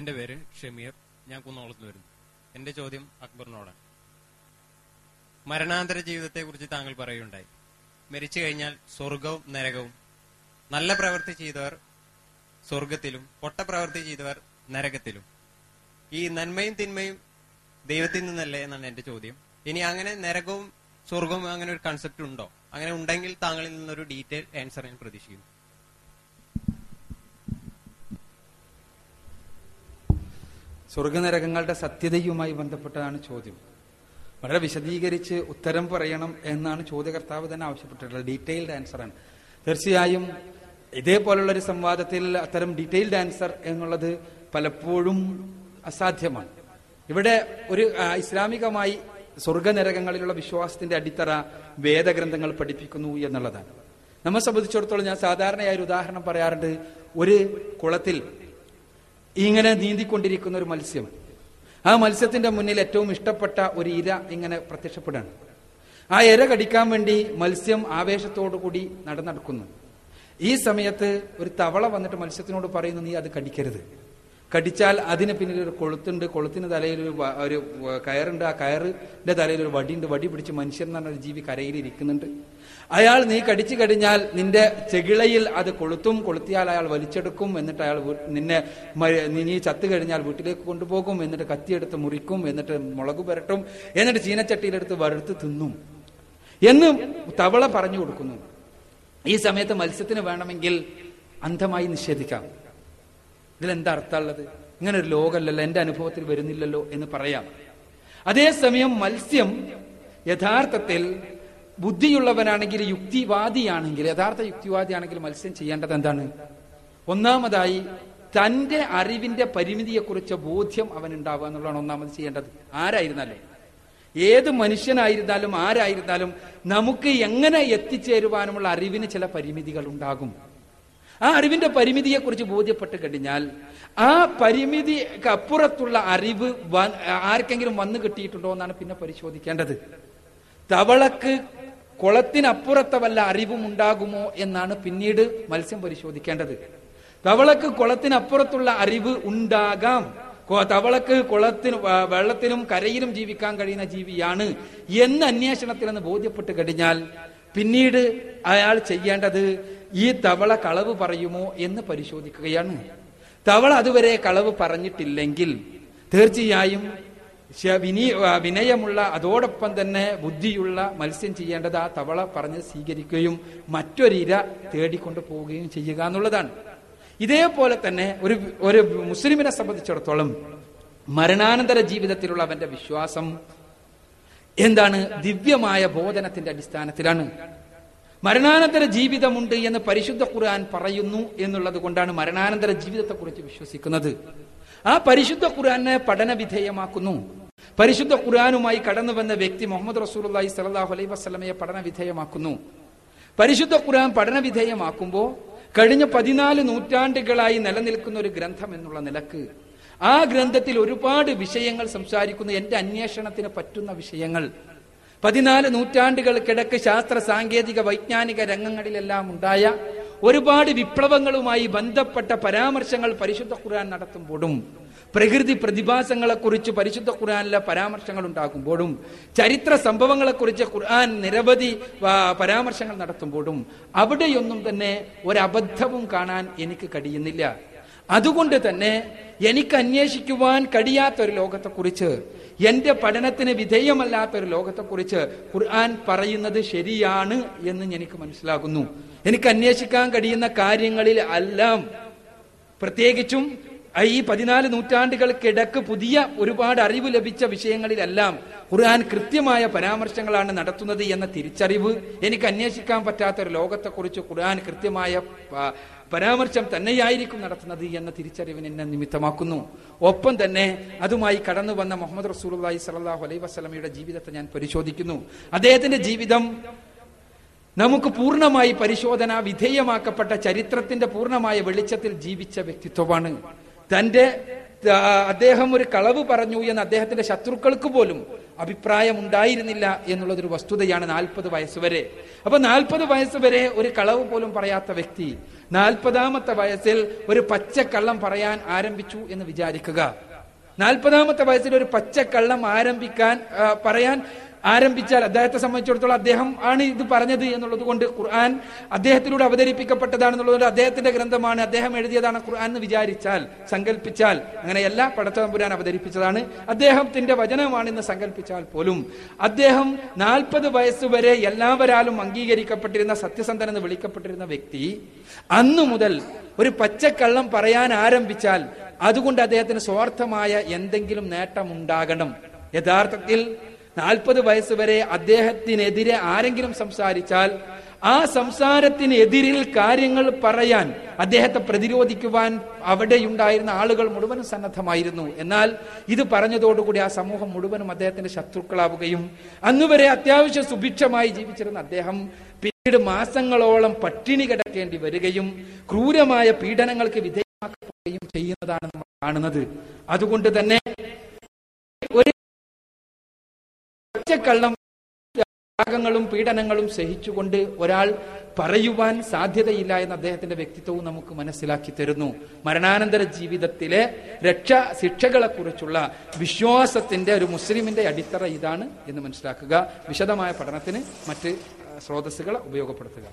എന്റെ പേര് ഷമീർ, ഞാൻ കുന്നോളത്ത് വരുന്നു. എന്റെ ചോദ്യം അക്ബറിനോടാണ്. മരണാന്തര ജീവിതത്തെ കുറിച്ച് താങ്കൾ പറയുകയുണ്ടായി. മരിച്ചു കഴിഞ്ഞാൽ സ്വർഗവും നരകവും, നല്ല പ്രവൃത്തി ചെയ്തവർ സ്വർഗത്തിലും പൊട്ടപ്രവൃത്തി ചെയ്തവർ നരകത്തിലും. ഈ നന്മയും തിന്മയും ദൈവത്തിൽ നിന്നല്ലേ എന്നാണ് എന്റെ ചോദ്യം. ഇനി അങ്ങനെ നരകവും സ്വർഗവും അങ്ങനെ ഒരു കൺസെപ്റ്റ് ഉണ്ടോ? അങ്ങനെ ഉണ്ടെങ്കിൽ താങ്കളിൽ നിന്നൊരു ഡീറ്റെയിൽ ആൻസർ ഞാൻ പ്രതീക്ഷിക്കുന്നു. സ്വർഗനരകങ്ങളുടെ സത്യതയുമായി ബന്ധപ്പെട്ടാണ് ചോദ്യം. വളരെ വിശദീകരിച്ച് ഉത്തരം പറയണം എന്നാണ് ചോദ്യകർത്താവ് തന്നെ ആവശ്യപ്പെട്ടിട്ടുള്ളത്. ഡീറ്റെയിൽഡ് ആൻസറാണ്. തീർച്ചയായും ഇതേപോലുള്ളൊരു സംവാദത്തിൽ അത്തരം ഡീറ്റെയിൽഡ് ആൻസർ എന്നുള്ളത് പലപ്പോഴും അസാധ്യമാണ്. ഇവിടെ ഒരു ഇസ്ലാമികമായി സ്വർഗനരകങ്ങളിലുള്ള വിശ്വാസത്തിന്റെ അടിത്തറ വേദഗ്രന്ഥങ്ങൾ പഠിപ്പിക്കുന്നു എന്നുള്ളതാണ്. നമ്മെ സംബന്ധിച്ചിടത്തോളം ഞാൻ സാധാരണയായി ഒരു ഉദാഹരണം പറയാറുണ്ട്. ഒരു കുളത്തിൽ ഇങ്ങനെ നീന്തിക്കൊണ്ടിരിക്കുന്ന ഒരു മത്സ്യം, ആ മത്സ്യത്തിന്റെ മുന്നിൽ ഏറ്റവും ഇഷ്ടപ്പെട്ട ഒരു ഇര ഇങ്ങനെ പ്രത്യക്ഷപ്പെടുകയാണ്. ആ ഇര കടിക്കാൻ വേണ്ടി മത്സ്യം ആവേശത്തോടു കൂടി നടന്നടക്കുന്നു. ഈ സമയത്ത് ഒരു തവള വന്നിട്ട് മത്സ്യത്തിനോട് പറയുന്നു, നീ അത് കടിക്കരുത്, കടിച്ചാൽ അതിന് പിന്നിൽ ഒരു കൊളുത്തുണ്ട്, കൊളുത്തിന് തലയിൽ ഒരു കയറുണ്ട്, ആ കയറിന്റെ തലയിൽ ഒരു വടിയുണ്ട്, വടി പിടിച്ച് മനുഷ്യൻ എന്ന് പറഞ്ഞൊരു ജീവി കരയിൽ ഇരിക്കുന്നുണ്ട്. അയാൾ നീ കടിച്ചു കഴിഞ്ഞാൽ നിന്റെ ചെകിളയിൽ അത് കൊളുത്തും, കൊളുത്തിയാൽ അയാൾ വലിച്ചെടുക്കും, എന്നിട്ട് അയാൾ നിന്നെ നീ ചത്തു കഴിഞ്ഞാൽ വീട്ടിലേക്ക് കൊണ്ടുപോകും, എന്നിട്ട് കത്തിയെടുത്ത് മുറിക്കും, എന്നിട്ട് മുളക് പുരട്ടും, എന്നിട്ട് ചീനച്ചട്ടിയിലെടുത്ത് വറുത്ത് തിന്നും എന്ന് തവള പറഞ്ഞു കൊടുക്കുന്നു. ഈ സമയത്ത് മത്സ്യത്തിന് വേണമെങ്കിൽ അന്ധമായി നിഷേധിക്കാം. ഇതിലെന്താ അർത്ഥമുള്ളത്? ഇങ്ങനെ ഒരു ലോകമല്ലല്ലോ, എൻ്റെ അനുഭവത്തിൽ വരുന്നില്ലല്ലോ എന്ന് പറയാം. അതേസമയം മത്സ്യം യഥാർത്ഥത്തിൽ ബുദ്ധിയുള്ളവനാണെങ്കിൽ, യുക്തിവാദിയാണെങ്കിൽ, യഥാർത്ഥ യുക്തിവാദിയാണെങ്കിൽ മത്സ്യം ചെയ്യേണ്ടത് എന്താണ്? ഒന്നാമതായി തൻ്റെ അറിവിന്റെ പരിമിതിയെക്കുറിച്ച് ബോധ്യം അവനുണ്ടാവുക എന്നുള്ളതാണ് ഒന്നാമത് ചെയ്യേണ്ടത്. ആരായിരുന്നാലും, ഏത് മനുഷ്യനായിരുന്നാലും ആരായിരുന്നാലും, നമുക്ക് എങ്ങനെ എത്തിച്ചേരുവാനുമുള്ള അറിവിന് ചില പരിമിതികൾ ഉണ്ടാകും. ആ അറിവിന്റെ പരിമിതിയെക്കുറിച്ച് ബോധ്യപ്പെട്ട് കഴിഞ്ഞാൽ ആ പരിമിതിക്ക് അപ്പുറത്തുള്ള അറിവ് ആർക്കെങ്കിലും വന്നു കിട്ടിയിട്ടുണ്ടോ എന്നാണ് പിന്നെ പരിശോധിക്കേണ്ടത്. തവളക്ക് കുളത്തിനപ്പുറത്തെ വല്ല അറിവും ഉണ്ടാകുമോ എന്നാണ് പിന്നീട് മത്സ്യം പരിശോധിക്കേണ്ടത്. തവളക്ക് കുളത്തിനപ്പുറത്തുള്ള അറിവ് ഉണ്ടാകാം. തവളക്ക് കുളത്തിനും വെള്ളത്തിനും കരയിലും ജീവിക്കാൻ കഴിയുന്ന ജീവിയാണ് എന്ന് അന്വേഷണത്തിൽ നിന്ന് ബോധ്യപ്പെട്ട് കഴിഞ്ഞാൽ പിന്നീട് അയാൾ ചെയ്യേണ്ടത് ഈ തവള കളവ് പറയുമോ എന്ന് പരിശോധിക്കുകയാണ്. തവള അതുവരെ കളവ് പറഞ്ഞിട്ടില്ലെങ്കിൽ തീർച്ചയായും വിനയമുള്ള, അതോടൊപ്പം തന്നെ ബുദ്ധിയുള്ള മത്സ്യം ചെയ്യേണ്ടത് ആ തവള പറഞ്ഞ് സ്വീകരിക്കുകയും മറ്റൊരിര തേടിക്കൊണ്ട് പോവുകയും ചെയ്യുക എന്നുള്ളതാണ്. ഇതേപോലെ തന്നെ ഒരു മുസ്ലിമിനെ സംബന്ധിച്ചിടത്തോളം മരണാനന്തര ജീവിതത്തിലുള്ള അവന്റെ വിശ്വാസം എന്താണ്? ദിവ്യമായ ബോധനത്തിന്റെ അടിസ്ഥാനത്തിലാണ്. മരണാനന്തര ജീവിതമുണ്ട് എന്ന് പരിശുദ്ധ ഖുർആൻ പറയുന്നു എന്നുള്ളത് കൊണ്ടാണ് മരണാനന്തര ജീവിതത്തെക്കുറിച്ച് വിശ്വസിക്കുന്നത്. ആ പരിശുദ്ധ ഖുർആനെ പഠന വിധേയമാക്കുന്നു. പരിശുദ്ധ ഖുർആനുമായി കടന്നു വന്ന വ്യക്തി മുഹമ്മദ് റസൂലുള്ളാഹി സ്വല്ലല്ലാഹു അലൈഹി വസല്ലമയെ പഠന വിധേയമാക്കുന്നു. പരിശുദ്ധ ഖുർആൻ പഠന വിധേയമാക്കുമ്പോൾ കഴിഞ്ഞ 14 നൂറ്റാണ്ടുകളായി നിലനിൽക്കുന്ന ഒരു ഗ്രന്ഥം എന്നുള്ള നിലക്ക് ആ ഗ്രന്ഥത്തിൽ ഒരുപാട് വിഷയങ്ങൾ സംസാരിക്കുന്നു. എന്റെ അന്വേഷണത്തിന് പറ്റുന്ന വിഷയങ്ങൾ 14 നൂറ്റാണ്ടുകൾക്കിടക്ക് ശാസ്ത്ര സാങ്കേതിക വൈജ്ഞാനിക രംഗങ്ങളിലെല്ലാം ഉണ്ടായ ഒരുപാട് വിപ്ലവങ്ങളുമായി ബന്ധപ്പെട്ട പരാമർശങ്ങൾ പരിശുദ്ധ ഖുർആൻ നടത്തുമ്പോഴും, പ്രകൃതി പ്രതിഭാസങ്ങളെക്കുറിച്ച് പരിശുദ്ധ ഖുർആനിലെ പരാമർശങ്ങൾ ഉണ്ടാകുമ്പോഴും, ചരിത്ര സംഭവങ്ങളെക്കുറിച്ച് ഖുർആൻ നിരവധി പരാമർശങ്ങൾ നടത്തുമ്പോഴും അവിടെയൊന്നും തന്നെ ഒരബദ്ധവും കാണാൻ എനിക്ക് കഴിയുന്നില്ല. അതുകൊണ്ട് തന്നെ എനിക്ക് അന്വേഷിക്കുവാൻ കഴിയാത്തൊരു ലോകത്തെക്കുറിച്ച്, എന്റെ പഠനത്തിന് വിധേയമല്ലാത്തൊരു ലോകത്തെക്കുറിച്ച് ഖുർആൻ പറയുന്നത് ശരിയാണ് എന്ന് എനിക്ക് മനസ്സിലാകുന്നു. എനിക്ക് അന്വേഷിക്കാൻ കഴിയുന്ന കാര്യങ്ങളിൽ എല്ലാം, പ്രത്യേകിച്ചും ഈ 14 നൂറ്റാണ്ടുകൾക്കിടക്ക് പുതിയ ഒരുപാട് അറിവ് ലഭിച്ച വിഷയങ്ങളിലെല്ലാം ഖുർആൻ കൃത്യമായ പരാമർശങ്ങളാണ് നടത്തുന്നത് എന്ന തിരിച്ചറിവ്, എനിക്ക് അന്വേഷിക്കാൻ പറ്റാത്തൊരു ലോകത്തെക്കുറിച്ച് ഖുർആൻ കൃത്യമായ പരാമർശം തന്നെയായിരിക്കും നടത്തുന്നത് എന്ന തിരിച്ചറിവിന് എന്നെ നിമിത്തമാക്കുന്നു. ഒപ്പം തന്നെ അതുമായി കടന്നു വന്ന മുഹമ്മദ് റസൂലുള്ളാഹി സ്വല്ലല്ലാഹു അലൈഹി വസല്ലമയുടെ ജീവിതത്തെ ഞാൻ പരിശോധിക്കുന്നു. അദ്ദേഹത്തിന്റെ ജീവിതം നമുക്ക് പൂർണ്ണമായി പരിശോധന വിധേയമാക്കപ്പെട്ട, ചരിത്രത്തിന്റെ പൂർണ്ണമായ വെളിച്ചത്തിൽ ജീവിച്ച വ്യക്തിത്വമാണ്. അദ്ദേഹം ഒരു കളവ് പറഞ്ഞു എന്ന് അദ്ദേഹത്തിന്റെ ശത്രുക്കൾക്ക് പോലും അഭിപ്രായമുണ്ടായിരുന്നില്ല എന്നുള്ളതൊരു വസ്തുതയാണ് 40 വയസ്സുവരെ. അപ്പൊ 40 വയസ്സുവരെ ഒരു കളവ് പോലും പറയാത്ത വ്യക്തി 40-ാമത്തെ വയസ്സിൽ ഒരു പച്ചക്കള്ളം പറയാൻ ആരംഭിച്ചു എന്ന് വിചാരിക്കുക. 40-ാമത്തെ വയസ്സിൽ ഒരു പച്ചക്കള്ളം പറയാൻ ആരംഭിച്ചാൽ അദ്ദേഹത്തെ സംബന്ധിച്ചിടത്തോളം അദ്ദേഹം ആണ് ഇത് പറഞ്ഞത് എന്നുള്ളത് കൊണ്ട്, ഖുർആൻ അദ്ദേഹത്തിലൂടെ അവതരിപ്പിക്കപ്പെട്ടതാണെന്നുള്ളതുകൊണ്ട് അദ്ദേഹത്തിന്റെ ഗ്രന്ഥമാണ്, അദ്ദേഹം എഴുതിയതാണ് ഖുർആൻ എന്ന് വിചാരിച്ചാൽ, സങ്കല്പിച്ചാൽ, അങ്ങനെയല്ല, പടച്ചതമ്പുരാൻ അവതരിപ്പിച്ചതാണ്, അദ്ദേഹത്തിന്റെ വചനമാണ് എന്ന് സങ്കല്പിച്ചാൽ പോലും അദ്ദേഹം 40 വയസ്സുവരെ എല്ലാവരാലും അംഗീകരിക്കപ്പെട്ടിരുന്ന, സത്യസന്ധനെന്ന് വിളിക്കപ്പെട്ടിരുന്ന വ്യക്തി അന്നു മുതൽ ഒരു പച്ചക്കള്ളം പറയാൻ ആരംഭിച്ചാൽ അതുകൊണ്ട് അദ്ദേഹത്തിന് സ്വാർത്ഥമായ എന്തെങ്കിലും നേട്ടമുണ്ടാകണം. യഥാർത്ഥത്തിൽ 40 വയസ്സുവരെ അദ്ദേഹത്തിനെതിരെ ആരെങ്കിലും സംസാരിച്ചാൽ ആ സംസാരത്തിനെതിരിൽ കാര്യങ്ങൾ പറയാൻ, അദ്ദേഹത്തെ പ്രതിരോധിക്കുവാൻ അവിടെയുണ്ടായിരുന്ന ആളുകൾ മുഴുവനും സന്നദ്ധമായിരുന്നു. എന്നാൽ ഇത് പറഞ്ഞതോടുകൂടി ആ സമൂഹം മുഴുവനും അദ്ദേഹത്തിന്റെ ശത്രുക്കളാവുകയും അന്നുവരെ അത്യാവശ്യം സുഭിക്ഷമായി ജീവിച്ചിരുന്ന അദ്ദേഹം പിന്നീട് മാസങ്ങളോളം പട്ടിണി കിടക്കേണ്ടി വരികയും ക്രൂരമായ പീഡനങ്ങൾക്ക് വിധേയമാക്കുകയും ചെയ്യുന്നതാണ് നമ്മൾ കാണുന്നത്. അതുകൊണ്ട് തന്നെ പച്ചക്കള്ളം, ത്യാഗങ്ങളും പീഡനങ്ങളും സഹിച്ചുകൊണ്ട് ഒരാൾ പറയുവാൻ സാധ്യതയില്ല എന്ന അദ്ദേഹത്തിന്റെ വ്യക്തിത്വവും നമുക്ക് മനസ്സിലാക്കി തരുന്നു. മരണാനന്തര ജീവിതത്തിലെ ശിക്ഷകളെ കുറിച്ചുള്ള വിശ്വാസത്തിന്റെ ഒരു മുസ്ലിമിന്റെ അടിത്തറ ഇതാണ് എന്ന് മനസ്സിലാക്കുക. വിശദമായ പഠനത്തിന് മറ്റ് സ്രോതസ്സുകളെ ഉപയോഗപ്പെടുത്തുക.